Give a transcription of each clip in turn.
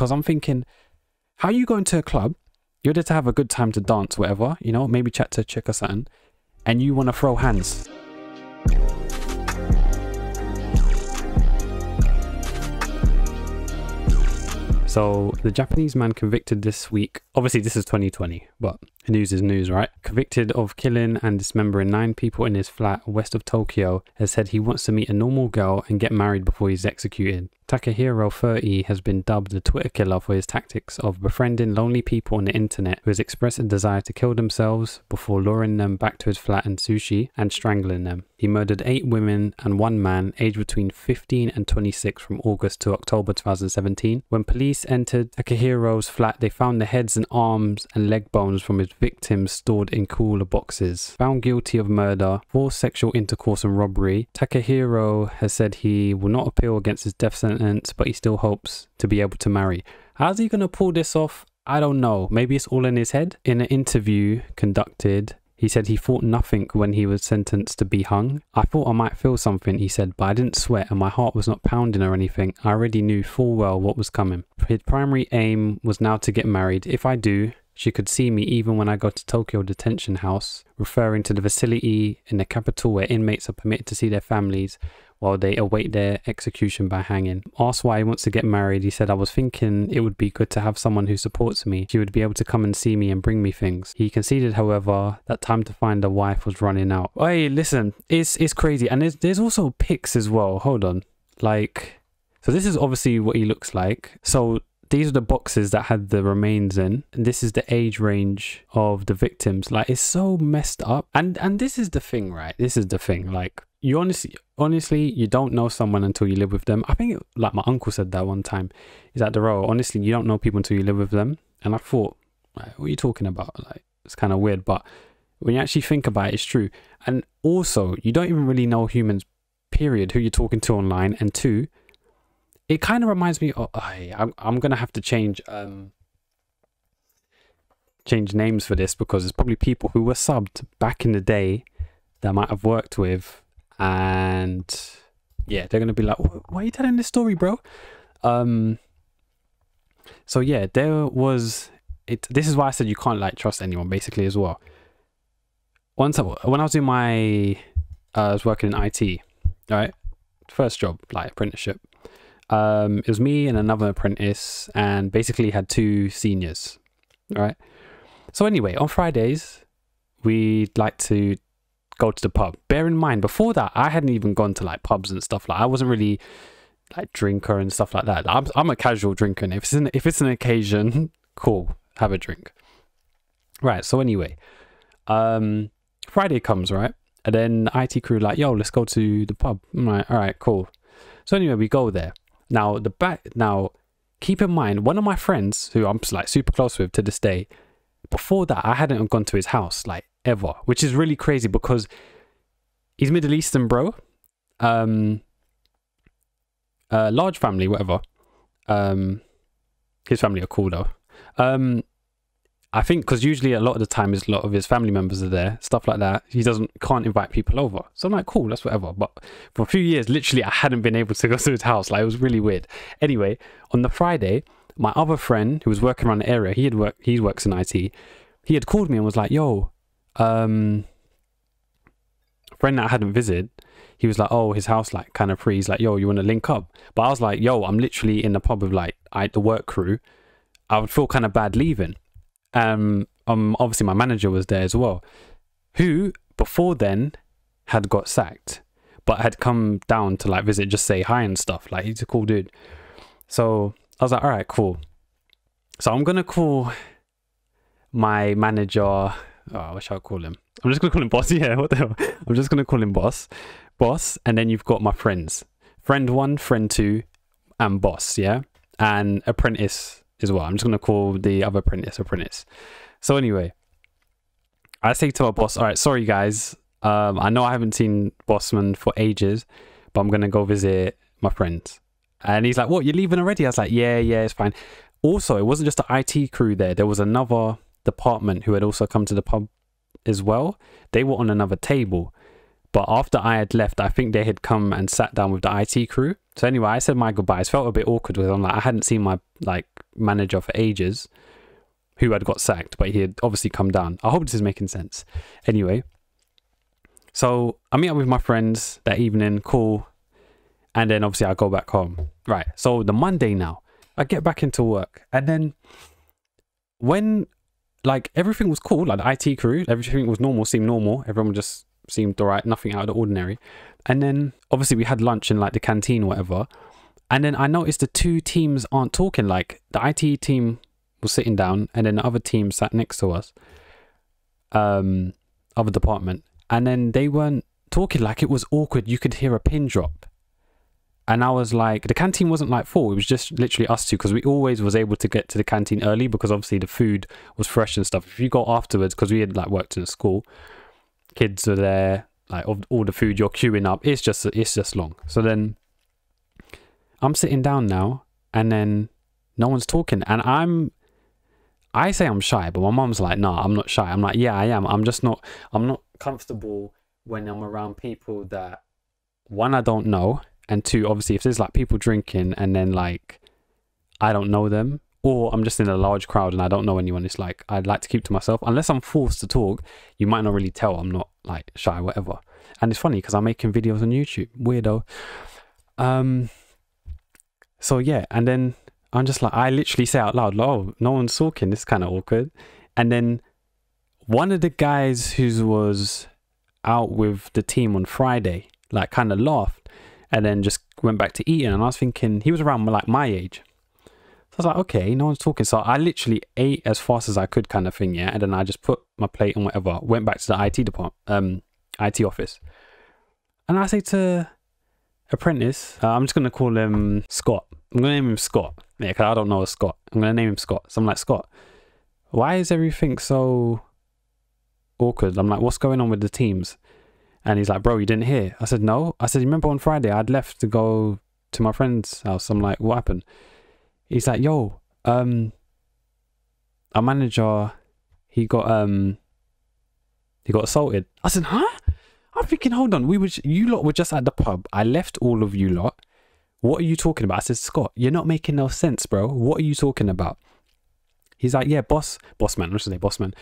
because I'm thinking, how you go into a club, you're there to have a good time, to dance, whatever, you know, maybe chat to a chick or something, and you want to throw hands. So the Japanese man convicted this week, obviously this is 2020, but news is news, right? Convicted of killing and dismembering 9 people in his flat west of Tokyo, has said he wants to meet a normal girl and get married before he's executed. Takahiro, 30, has been dubbed the Twitter killer for his tactics of befriending lonely people on the internet who has expressed a desire to kill themselves before luring them back to his flat and sushi and strangling them. He murdered 8 women and 1 man aged between 15 and 26 from August to October 2017. When police entered Takahiro's flat, they found the heads and arms and leg bones from his victims stored in cooler boxes. Found guilty of murder, forced sexual intercourse and robbery, Takahiro has said he will not appeal against his death sentence, but he still hopes to be able to marry. How's he gonna pull this off? I don't know. Maybe it's all in his head. In an interview conducted, he said he thought nothing when he was sentenced to be hung. I thought I might feel something, he said, but I didn't sweat and my heart was not pounding or anything. I already knew full well what was coming. His primary aim was now to get married. If I do, she could see me even when I go to Tokyo detention house, referring to the facility in the capital where inmates are permitted to see their families while they await their execution by hanging. Asked why he wants to get married, he said, I was thinking it would be good to have someone who supports me. She would be able to come and see me and bring me things. He conceded, however, that time to find a wife was running out. Hey, listen, it's crazy. And there's also pics as well. Hold on. Like, so this is obviously what he looks like. So these are the boxes that had the remains in. And this is the age range of the victims. Like, it's so messed up. And this is the thing, right? This is the thing. Like, you honestly, you don't know someone until you live with them. I think, like my uncle said that one time, he's at the row, honestly, you don't know people until you live with them. And I thought, like, what are you talking about? Like, it's kind of weird, but when you actually think about it, it's true. And also, you don't even really know humans, period, who you're talking to online. And 2, it kind of reminds me of, I'm going to have to change names for this, because it's probably people who were subbed back in the day that I might have worked with. And yeah, they're gonna be like, why are you telling this story, bro? So yeah, there was it. This is why I said you can't like trust anyone, basically, as well. When I was in my I was working in IT, right, first job, like apprenticeship, it was me and another apprentice, and basically had 2 seniors, right? So anyway, on Fridays we'd like to go to the pub. Bear in mind, before that I hadn't even gone to like pubs and stuff. Like, I wasn't really like drinker and stuff like that. I'm a casual drinker, and if it's an occasion, cool, have a drink, right? So anyway, Friday comes, right, and then IT crew like, yo, let's go to the pub. I'm like, all right, cool. So anyway, we go there. Now keep in mind, one of my friends who I'm like super close with to this day, before that I hadn't gone to his house like ever, which is really crazy because he's Middle Eastern, bro. Large family, whatever. His family are cool though. I think because usually a lot of the time a lot of his family members are there, stuff like that. He can't invite people over. So I'm like, cool, that's whatever. But for a few years, literally, I hadn't been able to go to his house. Like, it was really weird. Anyway, on the Friday, my other friend who was working around the area, he works in IT. He had called me and was like, yo, friend that I hadn't visited, he was like, oh, his house like kind of free. He's like, yo, you want to link up? But I was like, yo, I'm literally in the pub with like the work crew. I would feel kind of bad leaving. Obviously my manager was there as well, who before then had got sacked, but had come down to like visit, just say hi and stuff. Like, he's a cool dude. So I was like, all right, cool. So I'm gonna call my manager. Oh, I wish I would call him. I'm just gonna call him boss. Yeah, what the hell? I'm just gonna call him boss. And then you've got my friends, friend 1, friend 2, and boss. Yeah, and apprentice as well. I'm just gonna call the other apprentice. So anyway, I say to our boss, all right, sorry guys, I know I haven't seen bossman for ages, but I'm gonna go visit my friends. And he's like, what, you're leaving already? I was like, yeah, it's fine. Also, it wasn't just the IT crew there. There was another department who had also come to the pub as well. They were on another table, But after I had left, I think they had come and sat down with the IT crew. So anyway, I said my goodbyes. Felt a bit awkward with them. Like, I hadn't seen my manager for ages, who had got sacked, but he had obviously come down. I hope this is making sense. Anyway, so I meet up with my friends that evening, cool. And then obviously I go back home. Right, so the Monday now, I get back into work. And then when, like, everything was cool, like the IT crew, everything was normal, seemed normal. Everyone just seemed all right, nothing out of the ordinary. And then obviously we had lunch in like the canteen or whatever. And then I noticed the two teams aren't talking. Like, the IT team was sitting down and then the other team sat next to us, other department. And then they weren't talking. Like, it was awkward. You could hear a pin drop. And I was like, the canteen wasn't like full. It was just literally us two, because we always was able to get to the canteen early because obviously the food was fresh and stuff. If you go afterwards, because we had like worked in a school, kids are there, like all the food, you're queuing up. It's just long. So then I'm sitting down now and then no one's talking. And I say I'm shy, but my mum's like, nah, I'm not shy. I'm like, yeah, I am. I'm not comfortable when I'm around people that, one, I don't know, and two, obviously, if there's like people drinking and then like I don't know them, or I'm just in a large crowd and I don't know anyone, it's like I'd like to keep to myself. Unless I'm forced to talk, you might not really tell I'm not like shy, whatever. And it's funny because I'm making videos on YouTube, weirdo. So yeah, and then I'm just like, I literally say out loud, oh, no one's talking, this is kind of awkward. And then one of the guys who was out with the team on Friday, like, kind of laughed and then just went back to eating. And I was thinking, he was around like my age. So I was like, okay, no one's talking. So I literally ate as fast as I could, kind of thing, yeah. And then I just put my plate and whatever, went back to the IT department, IT office. And I say to Apprentice, I'm just going to call him Scott. I'm going to name him Scott. Yeah, because I don't know a Scott. I'm going to name him Scott. So I'm like, Scott, why is everything so awkward? I'm like, what's going on with the teams? And he's like, bro, you didn't hear? I said, no. I said, you remember on Friday I'd left to go to my friend's house? I'm like, what happened? He's like, yo, our manager, he got assaulted. I said, huh? I'm thinking, hold on, you lot were just at the pub. I left all of you lot. What are you talking about? I said, Scott, you're not making no sense, bro. What are you talking about? He's like, yeah, boss man. Let's say boss man.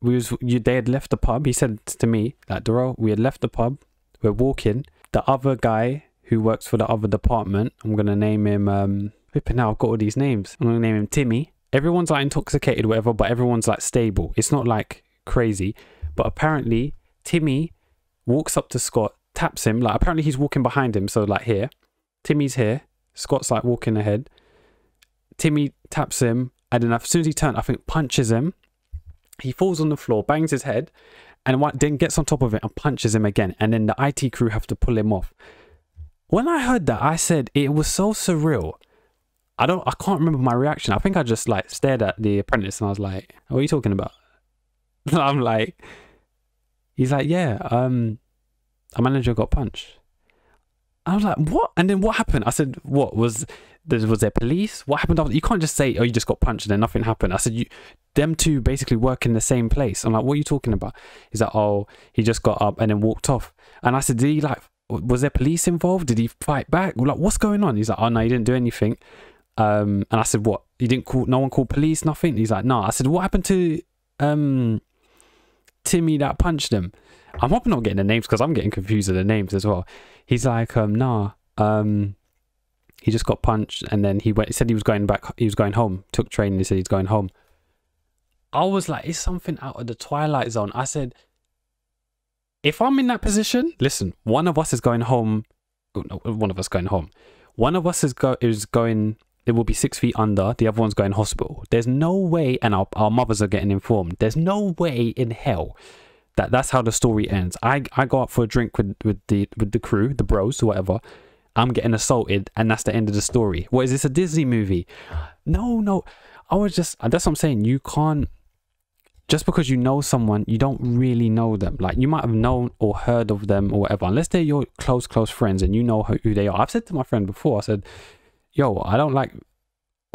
They had left the pub. He said to me, like, Darrell, we had left the pub. We're walking. The other guy who works for the other department, I'm gonna name him. Flipping now, I've got all these names. I'm gonna name him Timmy. Everyone's like intoxicated, whatever, but everyone's like stable. It's not like crazy, but apparently Timmy walks up to Scott, taps him. Like, apparently he's walking behind him. So like here, Timmy's here. Scott's like walking ahead. Timmy taps him, and then as soon as he turned, I think punches him. He falls on the floor, bangs his head, and then gets on top of it and punches him again. And then the IT crew have to pull him off. When I heard that, I said, it was so surreal. I can't remember my reaction. I think I just like stared at the apprentice and I was like, what are you talking about? And I'm like, he's like, yeah, our manager got punched. I was like, what? And then what happened? I said, what was there police? What happened after? You can't just say, oh, you just got punched and then nothing happened. I said, them two basically work in the same place. I'm like, what are you talking about? He's like, oh, he just got up and then walked off. And I said, was there police involved? Did he fight back? We're like, what's going on? He's like, oh no, he didn't do anything. And I said, what? You didn't call? No one called police? Nothing? He's like, no. I said, what happened to Timmy that punched him? I'm hoping I'm not getting the names because I'm getting confused with the names as well. He's like, he just got punched and then he said he was going back, he was going home, took train and he said he's going home. I was like, it's something out of the Twilight Zone. I said, if I'm in that position, listen, one of us is going home. No, one of us going home. One of us is going, it will be 6 feet under. The other one's going hospital. There's no way, and our mothers are getting informed. There's no way in hell that's how the story ends. I go out for a drink with the crew, the bros, or whatever. I'm getting assaulted, and that's the end of the story. What is this, a Disney movie? No. That's what I'm saying. You can't, just because you know someone, you don't really know them. Like, you might have known or heard of them or whatever, unless they're your close friends and you know who they are. I've said to my friend before, I said, yo, I don't like,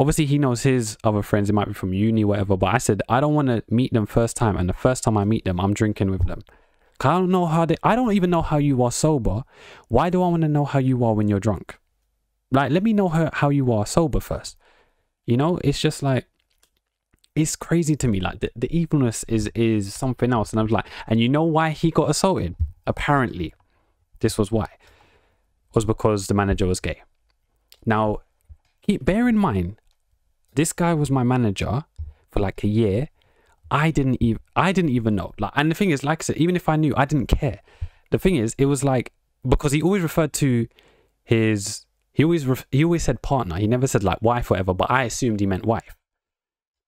obviously he knows his other friends, it might be from uni, whatever, but I said, I don't want to meet them first time, and the first time I meet them, I'm drinking with them. I don't know how I don't even know how you are sober. Why do I want to know how you are when you're drunk? Like, let me know how you are sober first. You know, it's just like, it's crazy to me. Like the evilness is something else. And I was like, and you know why he got assaulted? Apparently, this was why. It was because the manager was gay. Now, bear in mind, this guy was my manager for like a year. I didn't even know. Like, and the thing is, like I said, even if I knew, I didn't care. The thing is, it was like, because he always referred to his, he always said partner. He never said like wife or whatever, but I assumed he meant wife.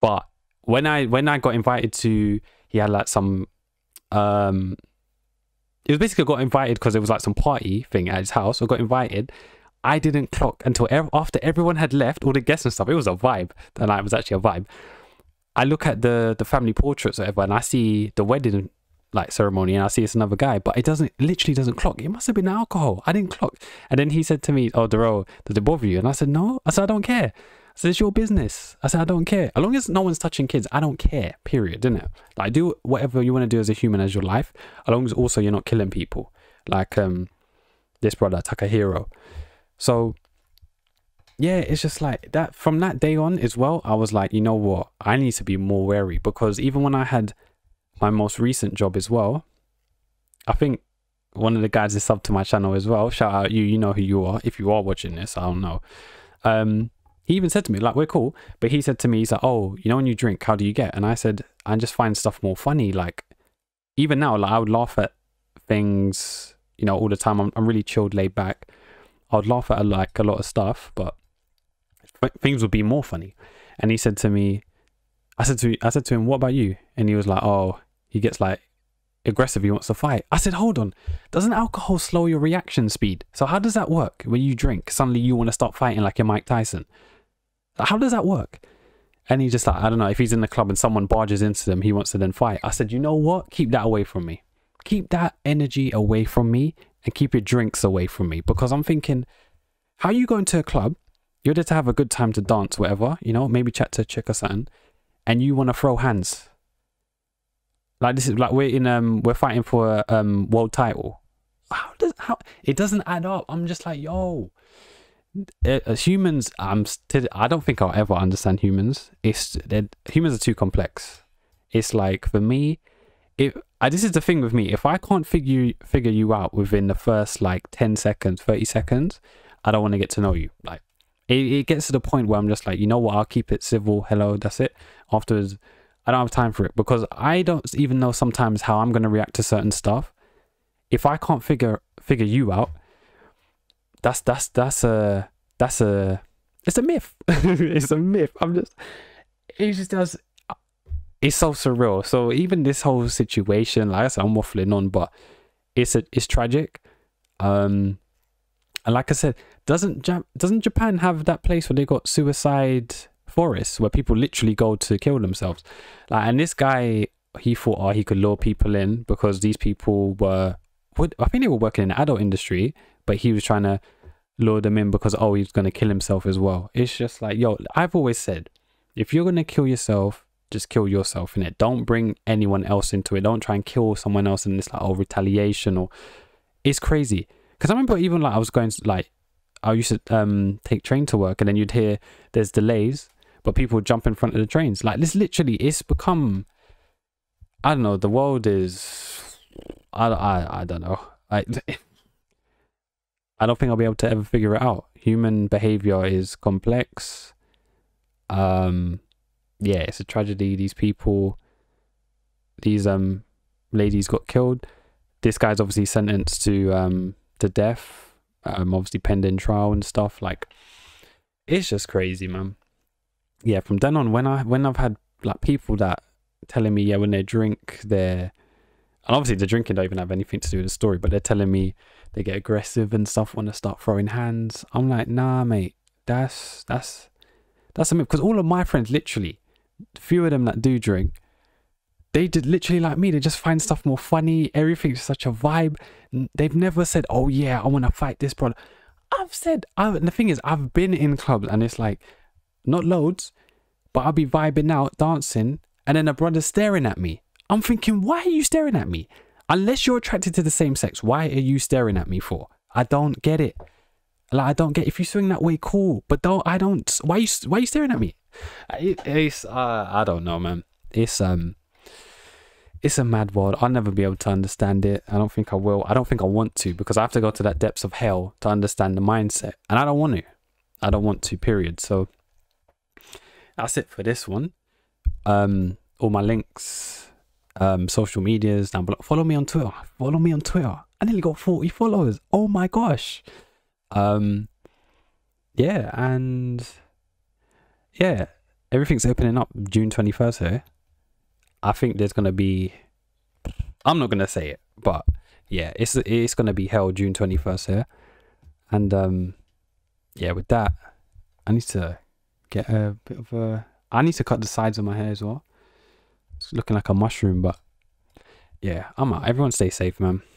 But when I got invited to, he had like some, it was basically got invited because it was like some party thing at his house. I got invited. I didn't clock until after everyone had left, all the guests and stuff. It was a vibe. And it was actually a vibe. I look at the family portraits or whatever, and I see the wedding like ceremony, and I see it's another guy, but it literally doesn't clock. It must have been alcohol. I didn't clock. And then he said to me, "Oh, Dero, does it bother you?" And I said, "No." I said, "I don't care." I said, "It's your business." I said, "I don't care. As long as no one's touching kids, I don't care, period." Didn't it? Like, do whatever you want to do as a human, as your life, as long as also you're not killing people. Like this brother, Takahiro. So yeah, it's just like that. From that day on as well, I was like, you know what? I need to be more wary, because even when I had my most recent job as well, I think one of the guys is subbed to my channel as well. Shout out you know who you are. If you are watching this, I don't know. He even said to me, like, we're cool, but he said to me, he's like, "Oh, you know, when you drink, how do you get?" And I said, "I just find stuff more funny." Like, even now, like, I would laugh at things, you know, all the time. I'm really chilled, laid back. I would laugh at like a lot of stuff, but things would be more funny. And he said to me, I said to him, "What about you?" And he was like, "Oh, he gets like aggressive. He wants to fight." I said, "Hold on. Doesn't alcohol slow your reaction speed? So how does that work? When you drink, suddenly you want to start fighting like you're Mike Tyson. How does that work?" And he's just like, "I don't know. If he's in the club and someone barges into them, he wants to then fight." I said, "You know what? Keep that away from me. Keep that energy away from me, and keep your drinks away from me." Because I'm thinking, how are you going to a club? You're there to have a good time, to dance, whatever, you know, maybe chat to a chick or something, and you want to throw hands. Like, this is like, we're fighting for a world title. How it doesn't add up. I'm just like, yo, as humans, I don't think I'll ever understand humans. Humans are too complex. It's like, for me, this is the thing with me. If I can't figure you out within the first like 10 seconds, 30 seconds, I don't want to get to know you. Like, it gets to the point where I'm just like, you know what? I'll keep it civil. Hello, that's it. Afterwards, I don't have time for it, because I don't even know sometimes how I'm going to react to certain stuff. If I can't figure you out, it's a myth. It's a myth. It's so surreal. So even this whole situation, like I said, I'm waffling on, but it's tragic. And like I said, doesn't Japan have that place where they got suicide forests where people literally go to kill themselves? Like, and this guy, he thought, oh, he could lure people in, because these people I think they were working in the adult industry, but he was trying to lure them in because, oh, he's going to kill himself as well. It's just like, yo, I've always said, if you're going to kill yourself, just kill yourself in it. Don't bring anyone else into it. Don't try and kill someone else in this, like, oh, retaliation. Or it's crazy, because I remember even like I was going to, like, I used to take train to work, and then you'd hear there's delays, but people jump in front of the trains. Like, this literally, it's become, I don't know, the world is, I don't know, I don't think I'll be able to ever figure it out. Human behavior is complex. Yeah, it's a tragedy. These people, these ladies got killed. This guy's obviously sentenced to death, obviously pending trial and stuff. Like, it's just crazy, man. Yeah, from then on, when I've had like people that telling me, yeah, when they drink, and obviously the drinking don't even have anything to do with the story, but they're telling me they get aggressive and stuff, want to start throwing hands. I'm like, nah, mate, that's a myth. Because all of my friends, literally, few of them that do drink, they did literally like me. They just find stuff more funny. Everything's such a vibe. They've never said, "Oh yeah, I want to fight this brother." And the thing is, I've been in clubs, and it's like, not loads, but I'll be vibing out, dancing, and then a brother's staring at me. I'm thinking, why are you staring at me? Unless you're attracted to the same sex, why are you staring at me for? I don't get it. Like, I don't get it. If you swing that way, cool. But don't, I don't, why are you staring at me? I don't know, man. It's a mad world. I'll never be able to understand it. I don't think I will. I don't think I want to, because I have to go to that depths of hell to understand the mindset. And I don't want to. I don't want to, period. So that's it for this one. All my links, social medias down below. Follow me on Twitter. Follow me on Twitter. I nearly got 40 followers. Oh my gosh. Yeah, and yeah, everything's opening up June 21st here. I think there's gonna be, I'm not gonna say it, but yeah, it's gonna be held June 21st here. And yeah, with that, I need to get a bit of a, I need to cut the sides of my hair as well. It's looking like a mushroom, but yeah, I'm out. Everyone stay safe, man.